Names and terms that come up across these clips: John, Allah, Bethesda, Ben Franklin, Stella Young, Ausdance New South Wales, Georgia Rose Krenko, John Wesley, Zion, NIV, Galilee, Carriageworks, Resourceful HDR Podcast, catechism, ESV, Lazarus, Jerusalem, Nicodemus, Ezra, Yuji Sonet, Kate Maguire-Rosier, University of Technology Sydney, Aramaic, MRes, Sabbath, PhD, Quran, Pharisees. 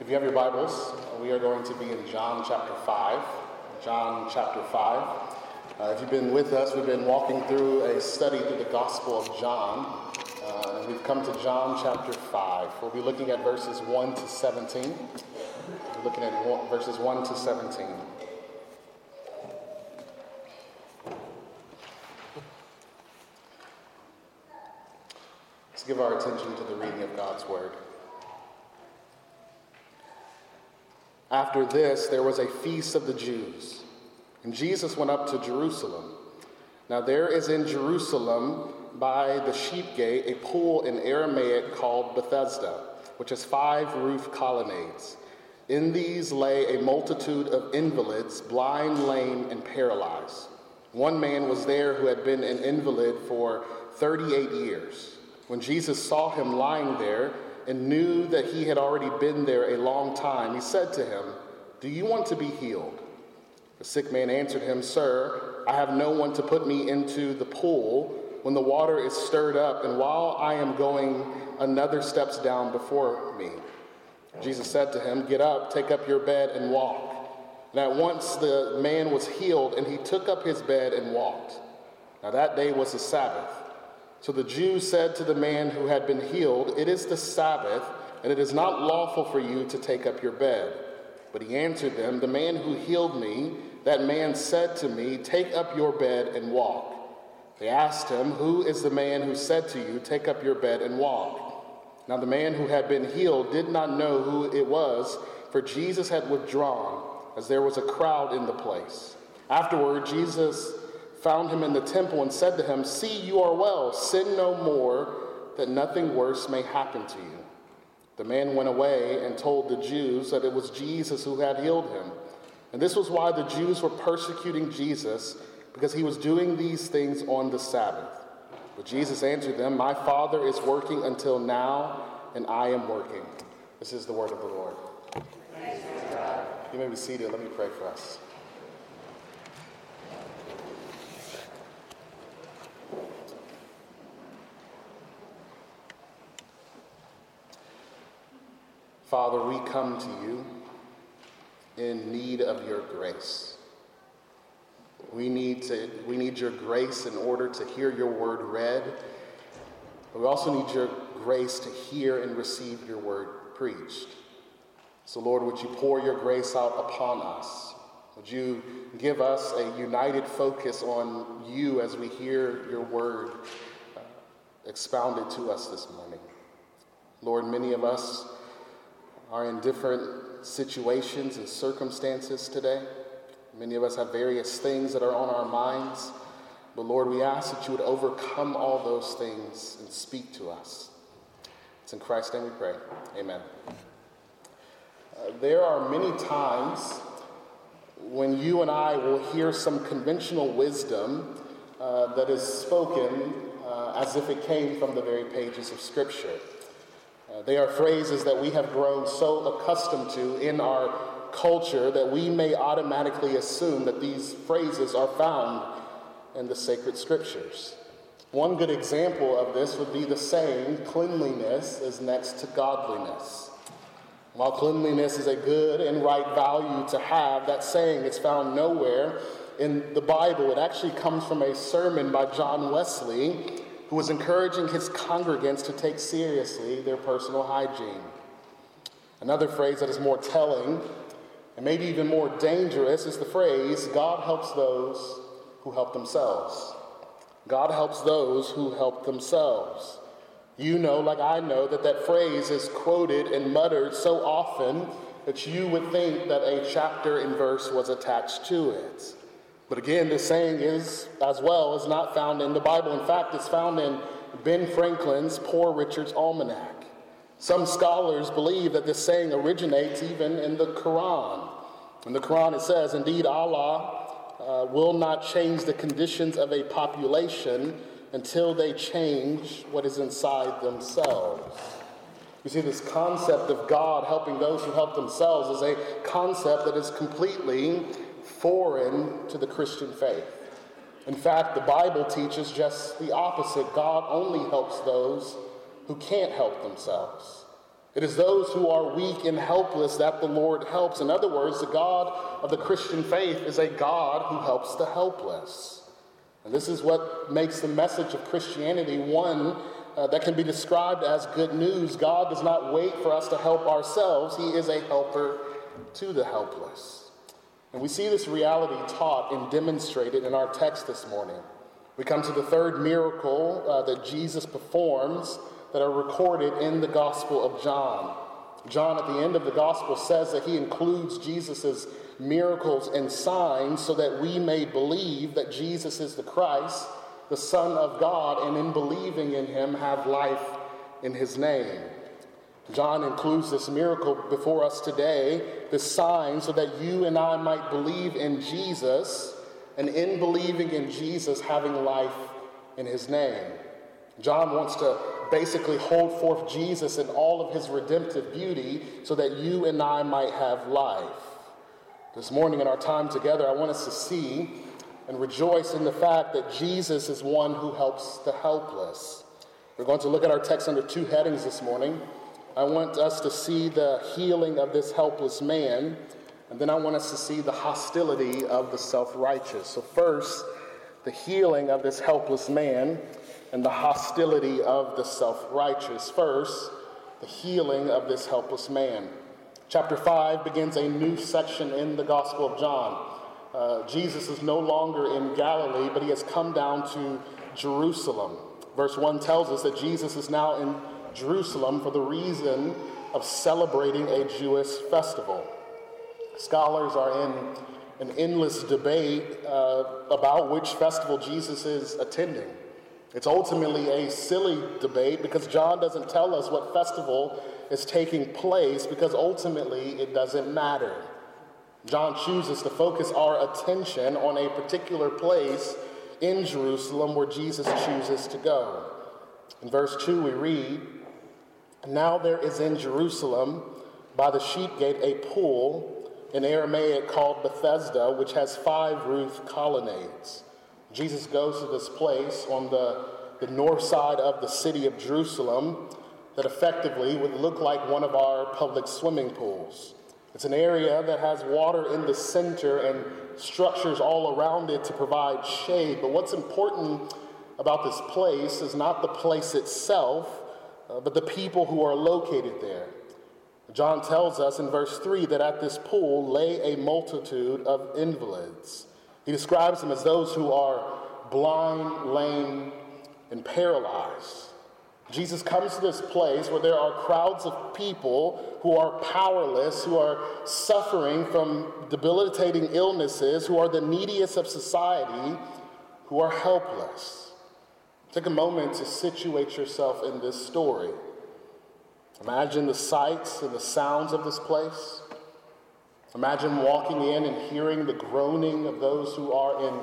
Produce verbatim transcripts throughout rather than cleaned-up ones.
If you have your Bibles, we are going to be in John chapter five. John chapter five. Uh, if you've been with us, we've been walking through a study through the Gospel of John. Uh, and we've come to John chapter five. We'll be looking at verses one to seventeen. We're looking at one, verses one to seventeen. Let's give our attention to the reading of God's Word. After this, there was a feast of the Jews, and Jesus went up to Jerusalem. Now there is in Jerusalem by the sheep gate a pool in Aramaic called Bethesda, which has five roof colonnades. In these lay a multitude of invalids, blind, lame, and paralyzed. One man was there who had been an invalid for thirty-eight years. When Jesus saw him lying there, and knew that he had already been there a long time, he said to him, "Do you want to be healed?" The sick man answered him, "Sir, I have no one to put me into the pool when the water is stirred up, and while I am going, another steps down before me." Jesus said to him, "Get up, take up your bed, and walk." And at once the man was healed, and he took up his bed and walked. Now that day was the Sabbath. So the Jews said to the man who had been healed, "It is the Sabbath, and it is not lawful for you to take up your bed." But he answered them, "The man who healed me, that man said to me, 'Take up your bed and walk.'" They asked him, "Who is the man who said to you, 'Take up your bed and walk'?" Now the man who had been healed did not know who it was, for Jesus had withdrawn, as there was a crowd in the place. Afterward, Jesus found him in the temple and said to him, "See, you are well. Sin no more, that nothing worse may happen to you." The man went away and told the Jews that it was Jesus who had healed him. And this was why the Jews were persecuting Jesus, because he was doing these things on the Sabbath. But Jesus answered them, "My Father is working until now, and I am working." This is the word of the Lord. Thanks be to God. You may be seated. Let me pray for us. Father, we come to you in need of your grace. We need to, we need your grace in order to hear your word read, but we also need your grace to hear and receive your word preached. So, Lord, would you pour your grace out upon us? Would you give us a united focus on you as we hear your word expounded to us this morning? Lord, many of us are in different situations and circumstances today. Many of us have various things that are on our minds, but Lord, we ask that you would overcome all those things and speak to us. It's in Christ's name we pray. Amen. Uh, there are many times when you and I will hear some conventional wisdom uh, that is spoken uh, as if it came from the very pages of Scripture. Uh, they are phrases that we have grown so accustomed to in our culture that we may automatically assume that these phrases are found in the sacred scriptures. One good example of this would be the saying, "Cleanliness is next to godliness." While cleanliness is a good and right value to have, that saying is found nowhere in the Bible. It actually comes from a sermon by John Wesley, who was encouraging his congregants to take seriously their personal hygiene. Another phrase that is more telling, and maybe even more dangerous, is the phrase, "God helps those who help themselves." God helps those who help themselves. You know, like I know, that that phrase is quoted and muttered so often that you would think that a chapter and verse was attached to it. But again, this saying is, as well, is not found in the Bible. In fact, it's found in Ben Franklin's Poor Richard's Almanac. Some scholars believe that this saying originates even in the Quran. In the Quran it says, "Indeed, Allah uh, will not change the conditions of a population until they change what is inside themselves." You see, this concept of God helping those who help themselves is a concept that is completely foreign to the Christian faith. In fact, the Bible teaches just the opposite. God only helps those who can't help themselves. It is those who are weak and helpless that the Lord helps. In other words, the God of the Christian faith is a God who helps the helpless. And this is what makes the message of Christianity one uh, that can be described as good news. God does not wait for us to help ourselves. He is a helper to the helpless. And we see this reality taught and demonstrated in our text this morning. We come to the third miracle uh, that Jesus performs that are recorded in the Gospel of John. John, at the end of the Gospel, says that he includes Jesus' miracles and signs so that we may believe that Jesus is the Christ, the Son of God, and in believing in him have life in his name. John includes this miracle before us today, this sign, so that you and I might believe in Jesus, and in believing in Jesus, having life in his name. John wants to basically hold forth Jesus in all of his redemptive beauty so that you and I might have life. This morning in our time together, I want us to see and rejoice in the fact that Jesus is one who helps the helpless. We're going to look at our text under two headings this morning. I want us to see the healing of this helpless man, and then I want us to see the hostility of the self-righteous. So first, the healing of this helpless man and the hostility of the self-righteous. First, the healing of this helpless man. Chapter five begins a new section in the Gospel of John. Uh, Jesus is no longer in Galilee, but he has come down to Jerusalem. Verse one tells us that Jesus is now in Jerusalem for the reason of celebrating a Jewish festival. Scholars are in an endless debate uh, about which festival Jesus is attending. It's ultimately a silly debate because John doesn't tell us what festival is taking place because ultimately it doesn't matter. John chooses to focus our attention on a particular place in Jerusalem where Jesus chooses to go. In verse two we read, "Now there is in Jerusalem by the sheep gate a pool in Aramaic called Bethesda, which has five roof colonnades." Jesus goes to this place on the, the north side of the city of Jerusalem that effectively would look like one of our public swimming pools. It's an area that has water in the center and structures all around it to provide shade. But what's important about this place is not the place itself, uh, but the people who are located there. John tells us in verse three that at this pool lay a multitude of invalids. He describes them as those who are blind, lame, and paralyzed. Jesus comes to this place where there are crowds of people who are powerless, who are suffering from debilitating illnesses, who are the neediest of society, who are helpless. Take a moment to situate yourself in this story. Imagine the sights and the sounds of this place. Imagine walking in and hearing the groaning of those who are in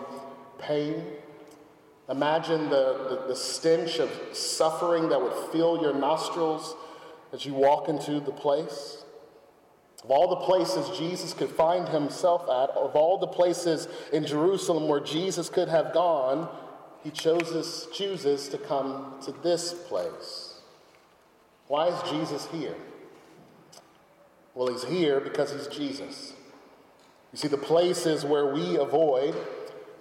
pain. Imagine the, the, the stench of suffering that would fill your nostrils as you walk into the place. Of all the places Jesus could find himself at, of all the places in Jerusalem where Jesus could have gone, he chooses, chooses to come to this place. Why is Jesus here? Well, he's here because he's Jesus. You see, the places where we avoid,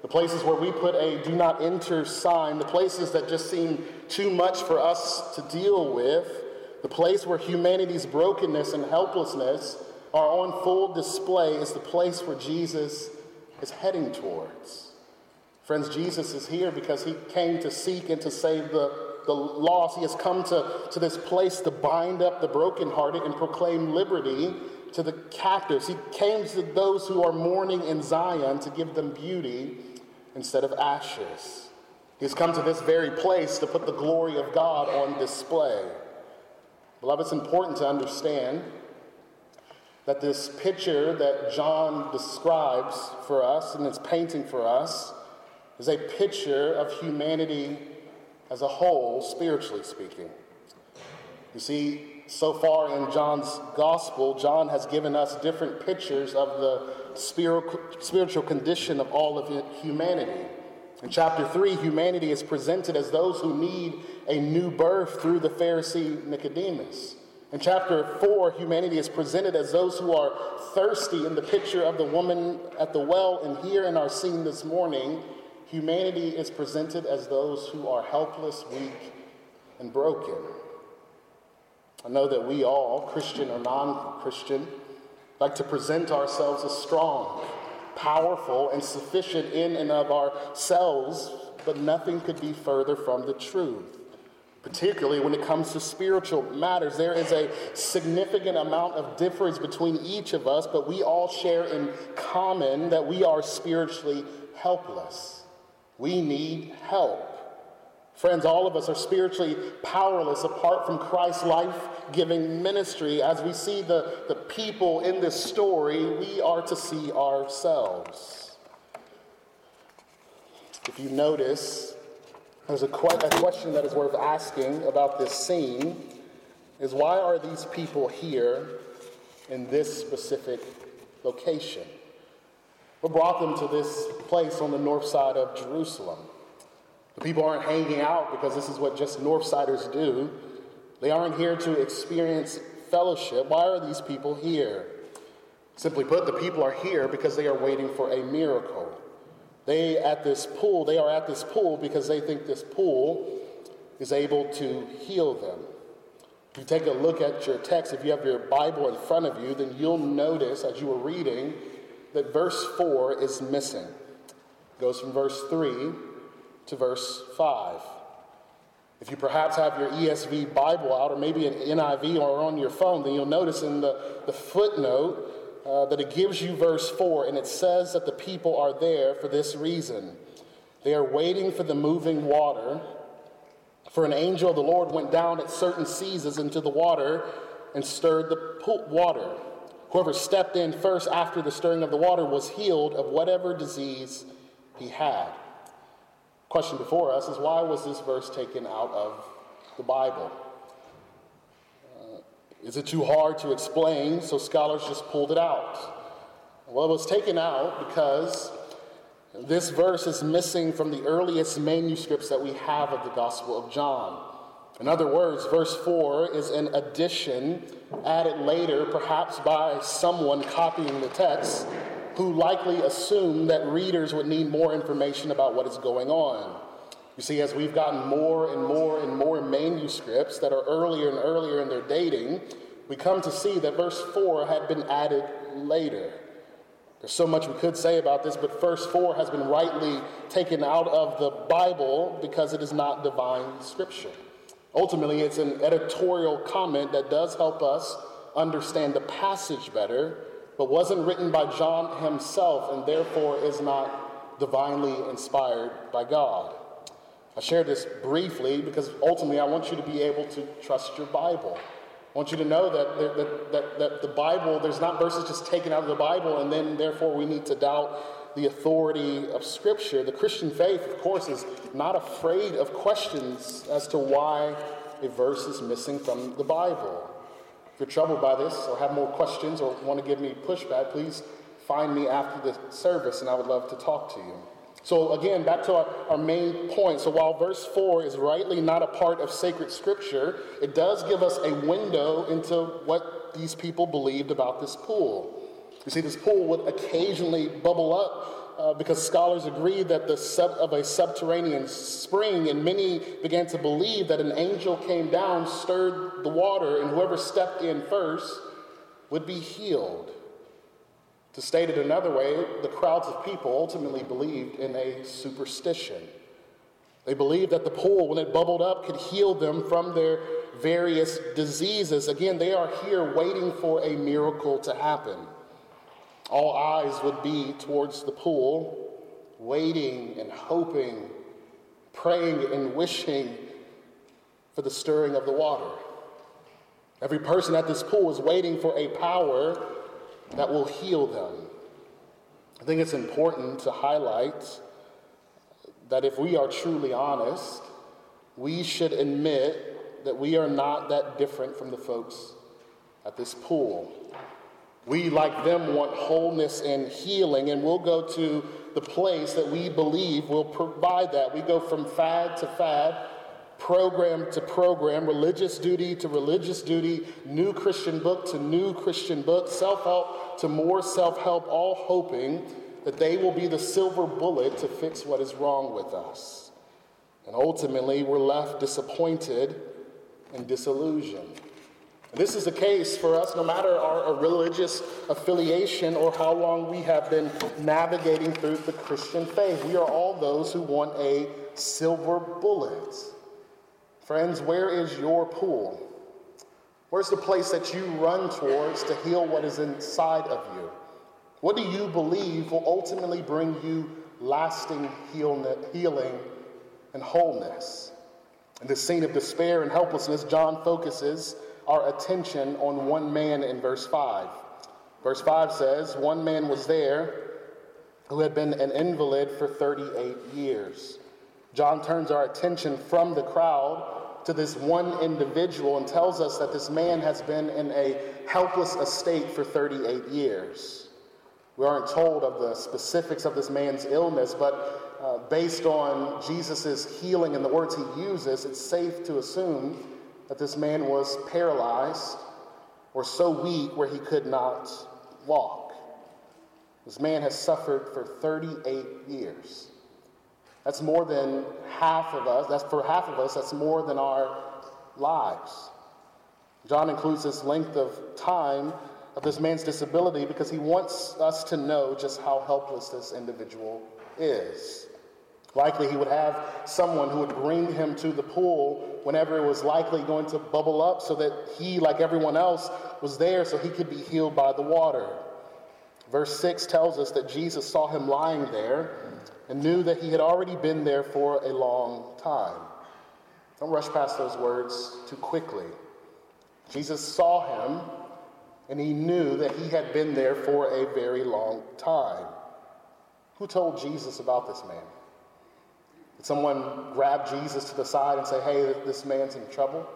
the places where we put a do not enter sign, the places that just seem too much for us to deal with, the place where humanity's brokenness and helplessness are on full display is the place where Jesus is heading towards. Friends, Jesus is here because he came to seek and to save the The lost. He has come to, to this place to bind up the brokenhearted and proclaim liberty to the captives. He came to those who are mourning in Zion to give them beauty instead of ashes. He's come to this very place to put the glory of God on display. Beloved, it's important to understand that this picture that John describes for us and is painting for us is a picture of humanity as a whole, spiritually speaking. You see, so far in John's gospel, John has given us different pictures of the spiritual condition of all of humanity. In chapter three, humanity is presented as those who need a new birth through the Pharisee Nicodemus. In In chapter four, humanity is presented as those who are thirsty in the picture of the woman at the well. And here in our scene this morning, humanity is presented as those who are helpless, weak, and broken. I know that we all, Christian or non-Christian, like to present ourselves as strong, powerful, and sufficient in and of ourselves, but nothing could be further from the truth. Particularly when it comes to spiritual matters, there is a significant amount of difference between each of us, but we all share in common that we are spiritually helpless. We need help. Friends, all of us are spiritually powerless apart from Christ's life-giving ministry. As we see the, the people in this story, we are to see ourselves. If you notice, there's a, que- a question that is worth asking about this scene is, why are these people here in this specific location? What brought them to this place on the north side of Jerusalem? The people aren't hanging out because this is what just northsiders do. They aren't here to experience fellowship. Why are these people here? Simply put, the people are here because they are waiting for a miracle. They at this pool, they are at this pool because they think this pool is able to heal them. If you take a look at your text, if you have your Bible in front of you, then you'll notice as you were reading that verse four is missing. It goes from verse three to verse five. If you perhaps have your E S V Bible out or maybe an N I V or on your phone, then you'll notice in the, the footnote Uh, that it gives you verse four, and it says that the people are there for this reason. They are waiting for the moving water, for an angel of the Lord went down at certain seasons into the water and stirred the pool water. Whoever stepped in first after the stirring of the water was healed of whatever disease he had. The question before us is, why was this verse taken out of the Bible? Is it too hard to explain, so scholars just pulled it out? Well, it was taken out because this verse is missing from the earliest manuscripts that we have of the Gospel of John. In other words, verse four is an addition added later, perhaps by someone copying the text, who likely assumed that readers would need more information about what is going on. You see, as we've gotten more and more and more manuscripts that are earlier and earlier in their dating, we come to see that verse four had been added later. There's so much we could say about this, but verse four has been rightly taken out of the Bible because it is not divine scripture. Ultimately, it's an editorial comment that does help us understand the passage better, but wasn't written by John himself and therefore is not divinely inspired by God. I share this briefly because ultimately I want you to be able to trust your Bible. I want you to know that the, that, that, that the Bible, there's not verses just taken out of the Bible and then therefore we need to doubt the authority of Scripture. The Christian faith, of course, is not afraid of questions as to why a verse is missing from the Bible. If you're troubled by this or have more questions or want to give me pushback, please find me after the service and I would love to talk to you. So again, back to our, our main point. So while verse four is rightly not a part of sacred scripture, it does give us a window into what these people believed about this pool. You see, this pool would occasionally bubble up uh, because scholars agreed that the sub of a subterranean spring, and many began to believe that an angel came down, stirred the water, and whoever stepped in first would be healed. To state it another way, the crowds of people ultimately believed in a superstition. They believed that the pool, when it bubbled up, could heal them from their various diseases. Again, they are here waiting for a miracle to happen. All eyes would be towards the pool, waiting and hoping, praying and wishing for the stirring of the water. Every person at this pool is waiting for a power that will heal them. I think it's important to highlight that if we are truly honest, we should admit that we are not that different from the folks at this pool. We, like them, want wholeness and healing, and we'll go to the place that we believe will provide that. We go from fad to fad, program to program, religious duty to religious duty, new Christian book to new Christian book, self-help to more self-help, all hoping that they will be the silver bullet to fix what is wrong with us. And ultimately, we're left disappointed and disillusioned. And this is the case for us, no matter our religious affiliation or how long we have been navigating through the Christian faith. We are all those who want a silver bullet. Friends, where is your pool? Where's the place that you run towards to heal what is inside of you? What do you believe will ultimately bring you lasting healing and wholeness? In this scene of despair and helplessness, John focuses our attention on one man in verse five. Verse five says, one man was there who had been an invalid for thirty-eight years. John turns our attention from the crowd to this one individual and tells us that this man has been in a helpless estate for thirty-eight years. We aren't told of the specifics of this man's illness, but uh, based on Jesus' healing and the words he uses, it's safe to assume that this man was paralyzed or so weak where he could not walk. This man has suffered for thirty-eight years. That's more than half of us. That's for half of us, that's more than our lives. John includes this length of time of this man's disability because he wants us to know just how helpless this individual is. Likely he would have someone who would bring him to the pool whenever it was likely going to bubble up so that he, like everyone else, was there so he could be healed by the water. Verse six tells us that Jesus saw him lying there and knew that he had already been there for a long time. Don't rush past those words too quickly. Jesus saw him, and he knew that he had been there for a very long time. Who told Jesus about this man? Did someone grab Jesus to the side and say, hey, this man's in trouble?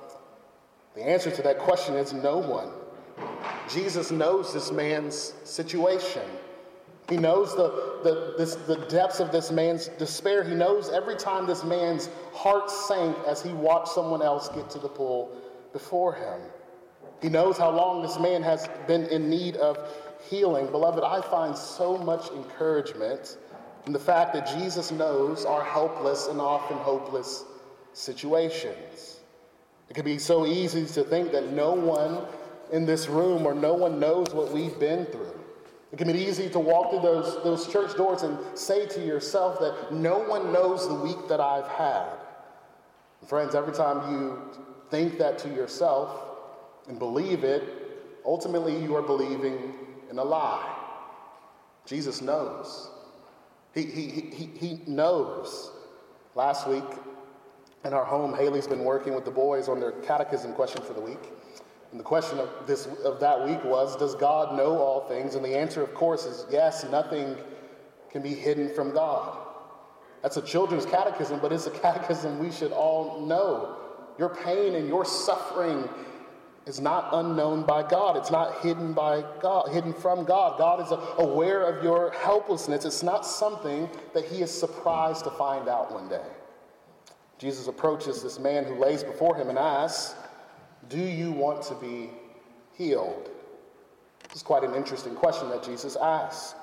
The answer to that question is no one. Jesus knows this man's situation. He knows the, the, this, the depths of this man's despair. He knows every time this man's heart sank as he watched someone else get to the pool before him. He knows how long this man has been in need of healing. Beloved, I find so much encouragement in the fact that Jesus knows our helpless and often hopeless situations. It can be so easy to think that no one in this room or no one knows what we've been through. It can be easy to walk through those, those church doors and say to yourself that no one knows the week that I've had. And friends, every time you think that to yourself and believe it, ultimately you are believing in a lie. Jesus knows. He, he, he, he knows. Last week in our home, Haley's been working with the boys on their catechism question for the week. And the question of this of that week was, does God know all things? And the answer, of course, is yes, nothing can be hidden from God. That's a children's catechism, but it's a catechism we should all know. Your pain and your suffering is not unknown by God. It's not hidden by God, hidden from God. God is aware of your helplessness. It's not something that he is surprised to find out one day. Jesus approaches this man who lays before him and asks, do you want to be healed? This is quite an interesting question that Jesus asks.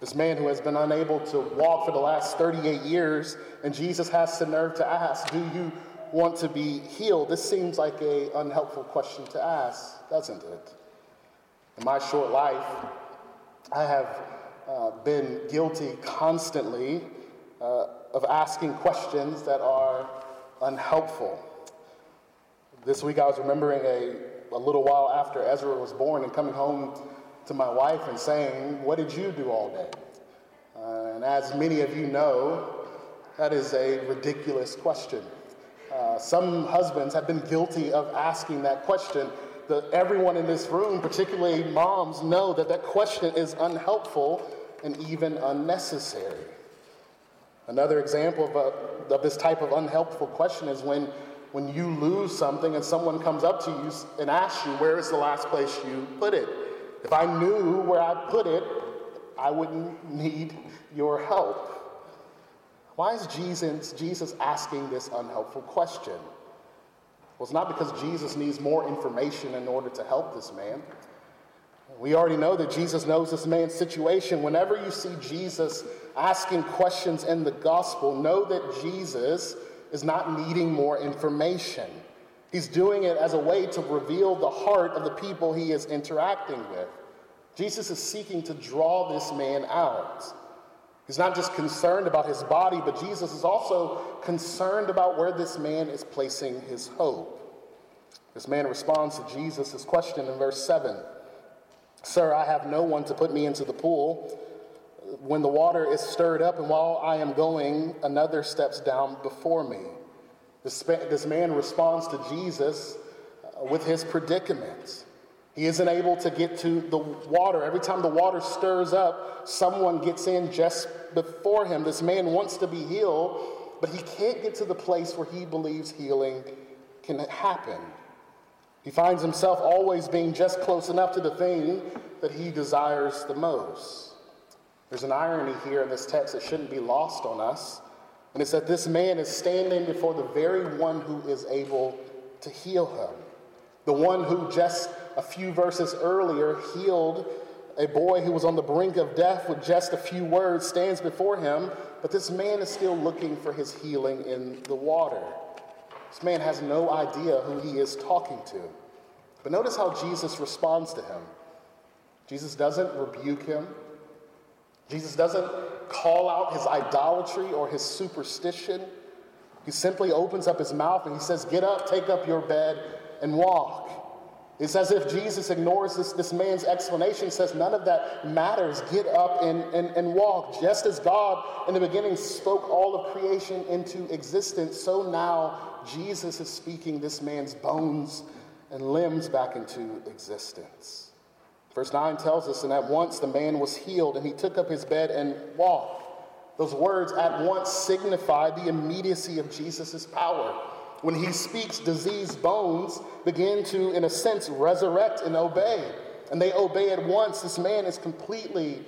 This man who has been unable to walk for the last thirty-eight years, and Jesus has the nerve to ask, do you want to be healed? This seems like an unhelpful question to ask, doesn't it? In my short life, I have uh, been guilty constantly uh, of asking questions that are unhelpful. This week I was remembering a, a little while after Ezra was born and coming home to my wife and saying, what did you do all day? Uh, and as many of you know, that is a ridiculous question. Uh, some husbands have been guilty of asking that question. The, everyone in this room, particularly moms, know that that question is unhelpful and even unnecessary. Another example of, a, of this type of unhelpful question is when, when you lose something and someone comes up to you and asks you, where is the last place you put it? If I knew where I put it, I wouldn't need your help. Why is Jesus, Jesus asking this unhelpful question? Well, it's not because Jesus needs more information in order to help this man. We already know that Jesus knows this man's situation. Whenever you see Jesus asking questions in the gospel, know that Jesus is not needing more information. He's doing it as a way to reveal the heart of the people he is interacting with. Jesus is seeking to draw this man out. He's not just concerned about his body, but Jesus is also concerned about where this man is placing his hope. This man responds to Jesus' question in verse seven. "Sir, I have no one to put me into the pool when the water is stirred up, and while I am going, another steps down before me." This, this man responds to Jesus with his predicament. He isn't able to get to the water. Every time the water stirs up, someone gets in just before him. This man wants to be healed, but he can't get to the place where he believes healing can happen. He finds himself always being just close enough to the thing that he desires the most. There's an irony here in this text that shouldn't be lost on us, and it's that this man is standing before the very one who is able to heal him, the one who just a few verses earlier healed a boy who was on the brink of death with just a few words, stands before him, but this man is still looking for his healing in the water. This man has no idea who he is talking to. But notice how Jesus responds to him. Jesus doesn't rebuke him. Jesus doesn't call out his idolatry or his superstition. He simply opens up his mouth and he says, "Get up, take up your bed, and walk." It's as if Jesus ignores this, this man's explanation, says none of that matters. Get up and, and, and walk. Just as God in the beginning spoke all of creation into existence, so now Jesus is speaking this man's bones and limbs back into existence. Verse nine tells us, "And at once the man was healed, and he took up his bed and walked." Those words "at once" signify the immediacy of Jesus' power. When he speaks, diseased bones begin to, in a sense, resurrect and obey. And they obey at once. This man is completely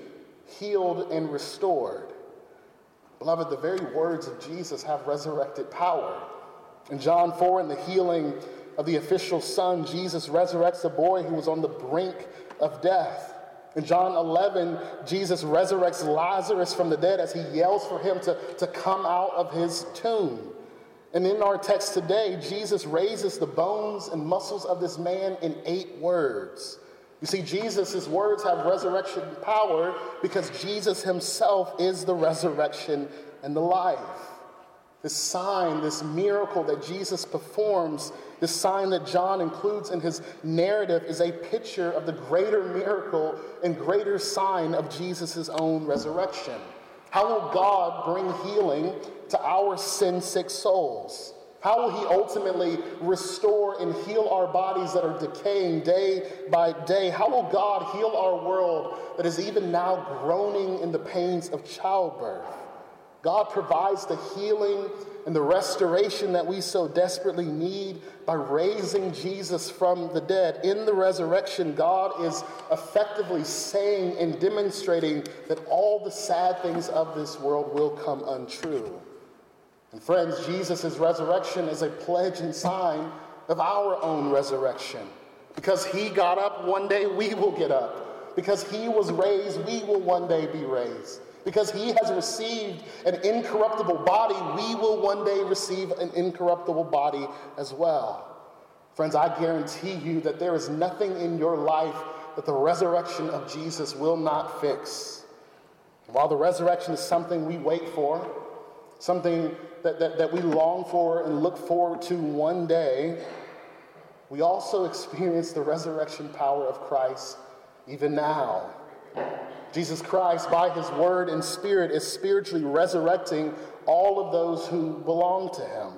healed and restored. Beloved, the very words of Jesus have resurrected power. In John four, in the healing of the official son, Jesus resurrects a boy who was on the brink of death. In John eleven, Jesus resurrects Lazarus from the dead as he yells for him to, to come out of his tomb. And in our text today, Jesus raises the bones and muscles of this man in eight words. You see, Jesus' words have resurrection power because Jesus himself is the resurrection and the life. This sign, this miracle that Jesus performs, this sign that John includes in his narrative, is a picture of the greater miracle and greater sign of Jesus' own resurrection. How will God bring healing to our sin-sick souls? How will he ultimately restore and heal our bodies that are decaying day by day? How will God heal our world that is even now groaning in the pains of childbirth? God provides the healing and the restoration that we so desperately need by raising Jesus from the dead. In the resurrection, God is effectively saying and demonstrating that all the sad things of this world will come untrue. And friends, Jesus' resurrection is a pledge and sign of our own resurrection. Because he got up, one day we will get up. Because he was raised, we will one day be raised. Because he has received an incorruptible body, we will one day receive an incorruptible body as well. Friends, I guarantee you that there is nothing in your life that the resurrection of Jesus will not fix. And while the resurrection is something we wait for, something that, that, that we long for and look forward to one day, we also experience the resurrection power of Christ even now. Jesus Christ, by his word and spirit, is spiritually resurrecting all of those who belong to him.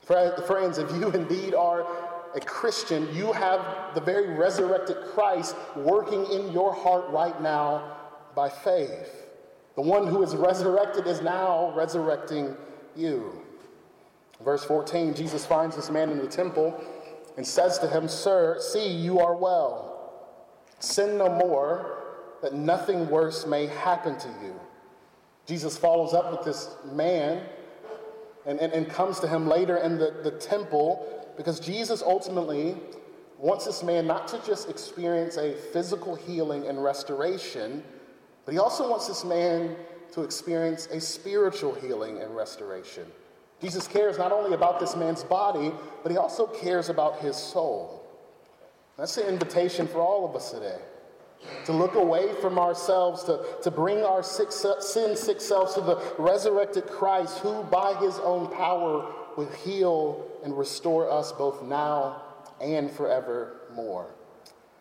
Friends, if you indeed are a Christian, you have the very resurrected Christ working in your heart right now by faith. The one who is resurrected is now resurrecting you. Verse fourteen, Jesus finds this man in the temple and says to him, "Sir, see, you are well. Sin no more, that nothing worse may happen to you." Jesus follows up with this man and, and, and comes to him later in the, the temple, because Jesus ultimately wants this man not to just experience a physical healing and restoration, but he also wants this man to experience a spiritual healing and restoration. Jesus cares not only about this man's body, but he also cares about his soul. That's the invitation for all of us today, to look away from ourselves, to, to bring our sick, sin sick selves to the resurrected Christ, who by his own power will heal and restore us both now and forevermore.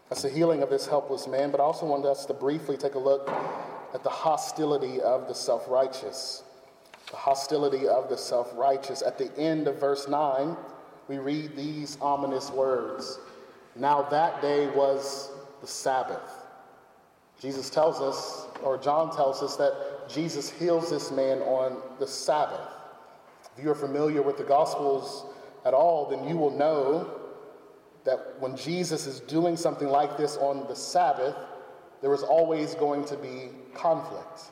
That's the healing of this helpless man, but I also wanted us to briefly take a look at the hostility of the self-righteous. The hostility of the self-righteous. At the end of verse nine, we read these ominous words. Now that day was the Sabbath. Jesus tells us, or John tells us, that Jesus heals this man on the Sabbath. If you are familiar with the Gospels at all, then you will know that when Jesus is doing something like this on the Sabbath, there is always going to be conflict.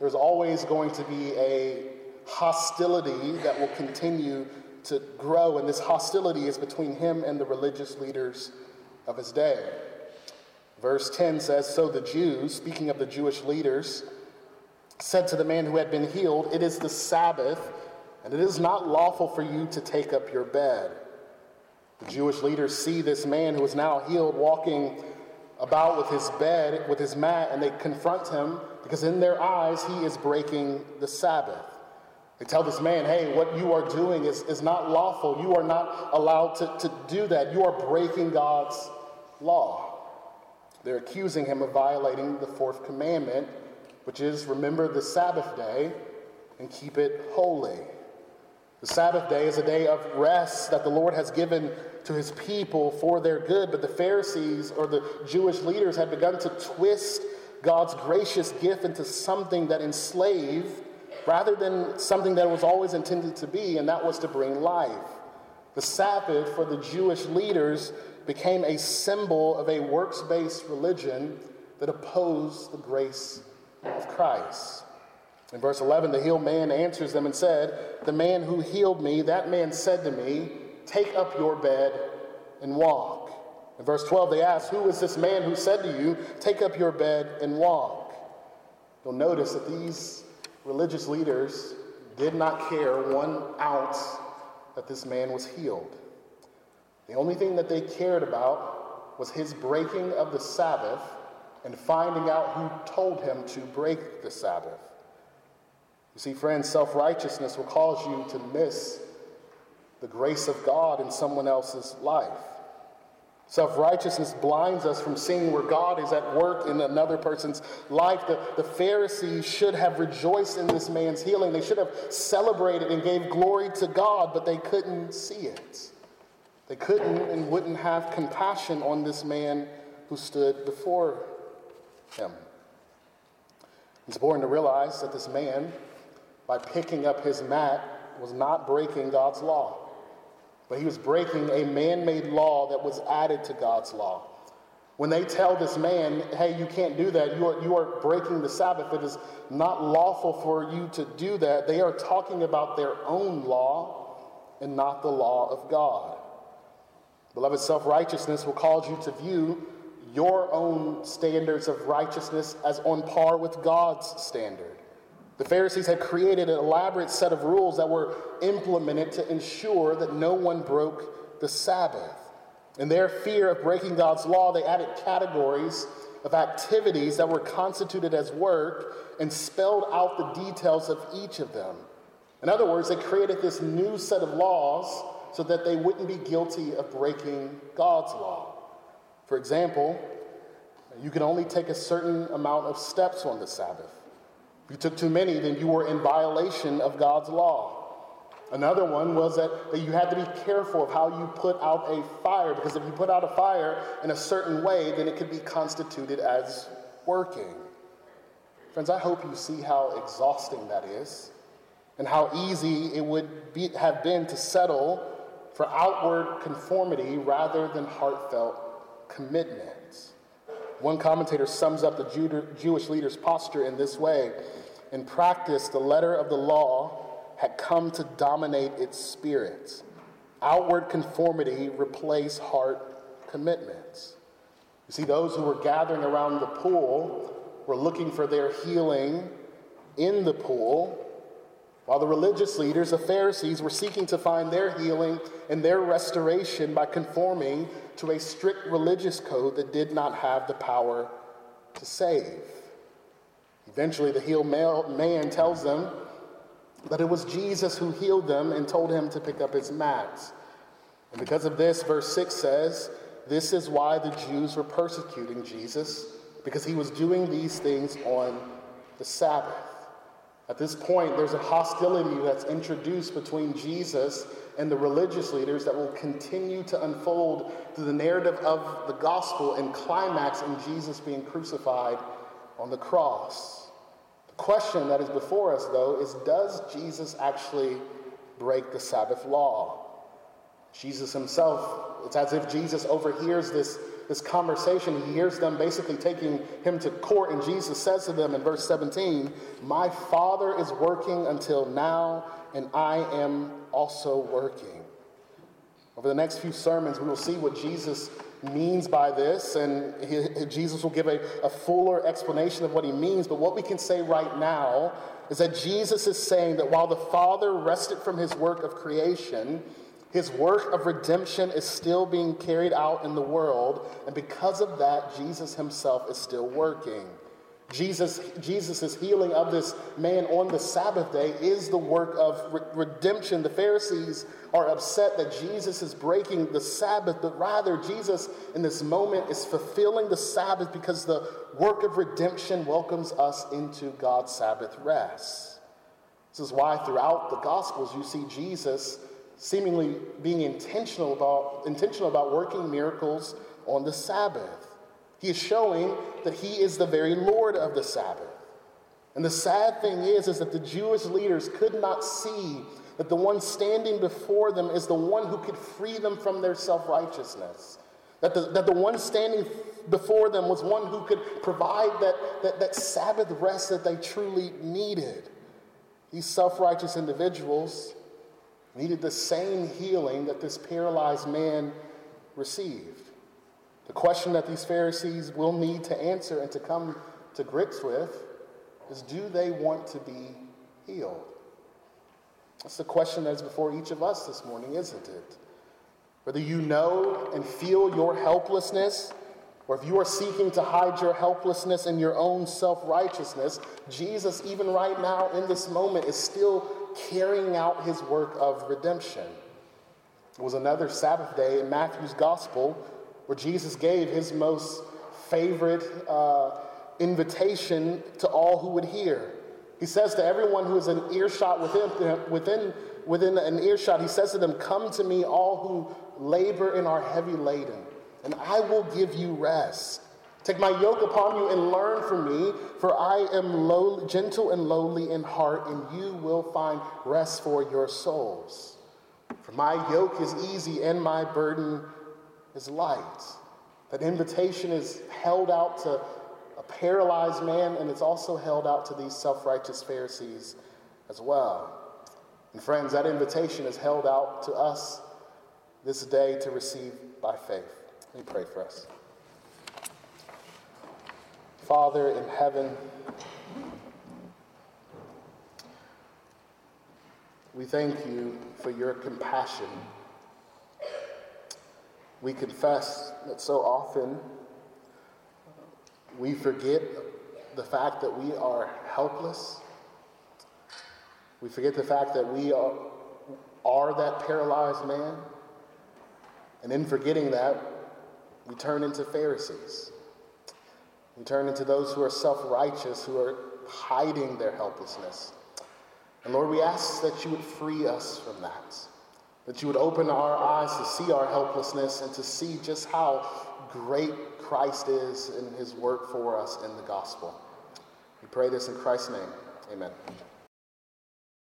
There's always going to be a hostility that will continue to grow, and this hostility is between him and the religious leaders of his day. Verse ten says, so the Jews, speaking of the Jewish leaders, said to the man who had been healed, it is the Sabbath, and it is not lawful for you to take up your bed. The Jewish leaders see this man who is now healed walking about with his bed, with his mat, and they confront him because in their eyes he is breaking the Sabbath. They tell this man, hey, what you are doing is, is not lawful. You are not allowed to, to do that. You are breaking God's law. They're accusing him of violating the fourth commandment, which is remember the Sabbath day and keep it holy. The Sabbath day is a day of rest that the Lord has given to his people for their good, but the Pharisees or the Jewish leaders had begun to twist God's gracious gift into something that enslaved rather than something that it was always intended to be, and that was to bring life. The Sabbath for the Jewish leaders became a symbol of a works-based religion that opposed the grace of Christ. In verse eleven, the healed man answers them and said, the man who healed me, that man said to me, take up your bed and walk. In verse twelve, they asked, who is this man who said to you, take up your bed and walk? You'll notice that these religious leaders did not care one ounce that this man was healed. The only thing that they cared about was his breaking of the Sabbath and finding out who told him to break the Sabbath. You see, friends, self-righteousness will cause you to miss the grace of God in someone else's life. Self-righteousness blinds us from seeing where God is at work in another person's life. The, the Pharisees should have rejoiced in this man's healing. They should have celebrated and gave glory to God, but they couldn't see it. They couldn't and wouldn't have compassion on this man who stood before him. It's important to realize that this man, by picking up his mat, was not breaking God's law, but he was breaking a man-made law that was added to God's law. When they tell this man, hey, you can't do that, you are, you are breaking the Sabbath, it is not lawful for you to do that, they are talking about their own law and not the law of God. Beloved, self-righteousness will cause you to view your own standards of righteousness as on par with God's standard. The Pharisees had created an elaborate set of rules that were implemented to ensure that no one broke the Sabbath. In their fear of breaking God's law, they added categories of activities that were constituted as work and spelled out the details of each of them. In other words, they created this new set of laws so that they wouldn't be guilty of breaking God's law. For example, you can only take a certain amount of steps on the Sabbath. If you took too many, then you were in violation of God's law. Another one was that, that you had to be careful of how you put out a fire, because if you put out a fire in a certain way, then it could be constituted as working. Friends, I hope you see how exhausting that is and how easy it would be, have been to settle for outward conformity rather than heartfelt commitments. One commentator sums up the Jew- Jewish leader's posture in this way. In practice, the letter of the law had come to dominate its spirit. Outward conformity replaced heart commitments. You see, those who were gathering around the pool were looking for their healing in the pool, while the religious leaders, the Pharisees, were seeking to find their healing and their restoration by conforming to a strict religious code that did not have the power to save. Eventually, the healed man tells them that it was Jesus who healed them and told him to pick up his mat. And because of this, verse six says, this is why the Jews were persecuting Jesus, because he was doing these things on the Sabbath. At this point, there's a hostility that's introduced between Jesus and the religious leaders that will continue to unfold through the narrative of the gospel and climax in Jesus being crucified on the cross. The question that is before us, though, is does Jesus actually break the Sabbath law? Jesus himself, it's as if Jesus overhears this, this conversation. He hears them basically taking him to court, and Jesus says to them in verse seventeen, "My Father is working until now, and I am also working." Over the next few sermons, we will see what Jesus means by this, and he, Jesus will give a, a fuller explanation of what he means. But what we can say right now is that Jesus is saying that while the Father rested from his work of creation, his work of redemption is still being carried out in the world, and because of that, Jesus himself is still working. Jesus, Jesus' healing of this man on the Sabbath day is the work of re- redemption. The Pharisees are upset that Jesus is breaking the Sabbath, but rather Jesus in this moment is fulfilling the Sabbath because the work of redemption welcomes us into God's Sabbath rest. This is why throughout the Gospels you see Jesus seemingly being intentional about intentional about working miracles on the Sabbath. He is showing that he is the very Lord of the Sabbath. And the sad thing is, is that the Jewish leaders could not see that the one standing before them is the one who could free them from their self-righteousness. That the, that the one standing before them was one who could provide that, that, that Sabbath rest that they truly needed. These self-righteous individuals needed the same healing that this paralyzed man received. The question that these Pharisees will need to answer and to come to grips with is, do they want to be healed? That's the question that is before each of us this morning, isn't it? Whether you know and feel your helplessness, or if you are seeking to hide your helplessness in your own self-righteousness, Jesus, even right now in this moment, is still carrying out his work of redemption. It was another Sabbath day in Matthew's gospel where Jesus gave his most favorite uh, invitation to all who would hear. He says to everyone who is an earshot within, within, within an earshot, he says to them, "Come to me, all who labor and are heavy laden, and I will give you rest. Take my yoke upon you and learn from me, for I am low, gentle and lowly in heart, and you will find rest for your souls. For my yoke is easy and my burden is light." That invitation is held out to a paralyzed man, and it's also held out to these self-righteous Pharisees as well. And friends, that invitation is held out to us this day to receive by faith. Let me pray for us. Father in heaven, we thank you for your compassion. We confess that so often we forget the fact that we are helpless. We forget the fact that we are, are that paralyzed man. And in forgetting that, we turn into Pharisees. We turn into those who are self-righteous, who are hiding their helplessness. And Lord, we ask that you would free us from that, that you would open our eyes to see our helplessness and to see just how great Christ is in his work for us in the gospel. We pray this in Christ's name. Amen.